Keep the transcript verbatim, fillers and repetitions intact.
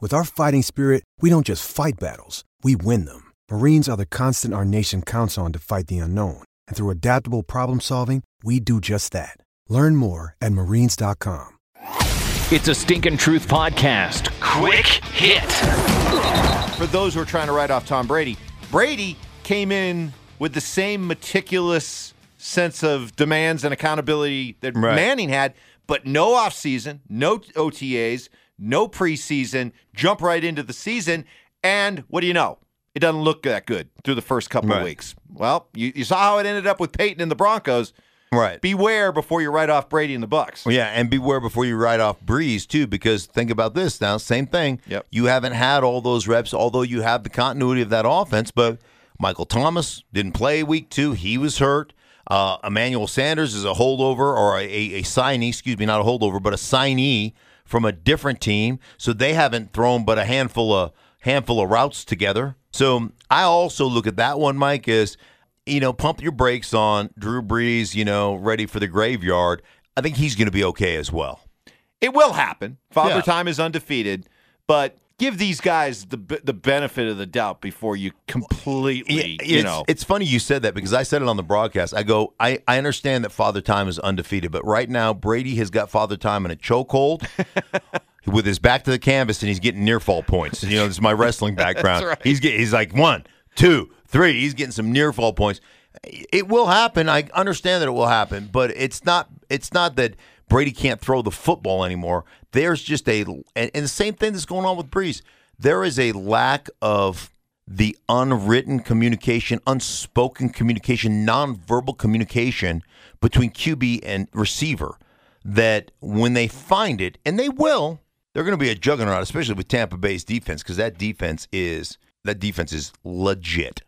With our fighting spirit, we don't just fight battles, we win them. Marines are the constant our nation counts on to fight the unknown. And through adaptable problem solving, we do just that. Learn more at Marines dot com. It's a Stinkin' Truth podcast. Quick hit. For those who are trying to write off Tom Brady, Brady came in with the same meticulous sense of demands and accountability that right. Manning had, but no offseason, no O T As, no preseason, jump right into the season, and what do you know? It doesn't look that good through the first couple right. of weeks. Well, you, you saw how it ended up with Peyton and the Broncos. Right. Beware before you write off Brady and the Bucks. Yeah, and beware before you write off Brees, too, because think about this now, same thing. Yep. You haven't had all those reps, although you have the continuity of that offense, but Michael Thomas didn't play week two. He was hurt. Uh, Emmanuel Sanders is a holdover or a, a, a signee, excuse me, not a holdover, but a signee from a different team, so they haven't thrown but a handful of handful of routes together. So I also look at that one, Mike, as, you know, pump your brakes on Drew Brees, you know, ready for the graveyard. I think he's going to be okay as well. It will happen. Father yeah. Time is undefeated, but give these guys the the benefit of the doubt before you completely, it, you know. It's funny you said that because I said it on the broadcast. I go, I, I understand that Father Time is undefeated, but right now Brady has got Father Time in a chokehold with his back to the canvas, and he's getting near fall points. You know, this is my wrestling background. Right. He's get, he's like one, two, three. He's getting some near fall points. It will happen. I understand that it will happen, but it's not. It's not that Brady can't throw the football anymore. There's just a – and the same thing that's going on with Brees. There is a lack of the unwritten communication, unspoken communication, nonverbal communication between Q B and receiver that when they find it, and they will, they're going to be a juggernaut, especially with Tampa Bay's defense, because that defense is – that defense is legit.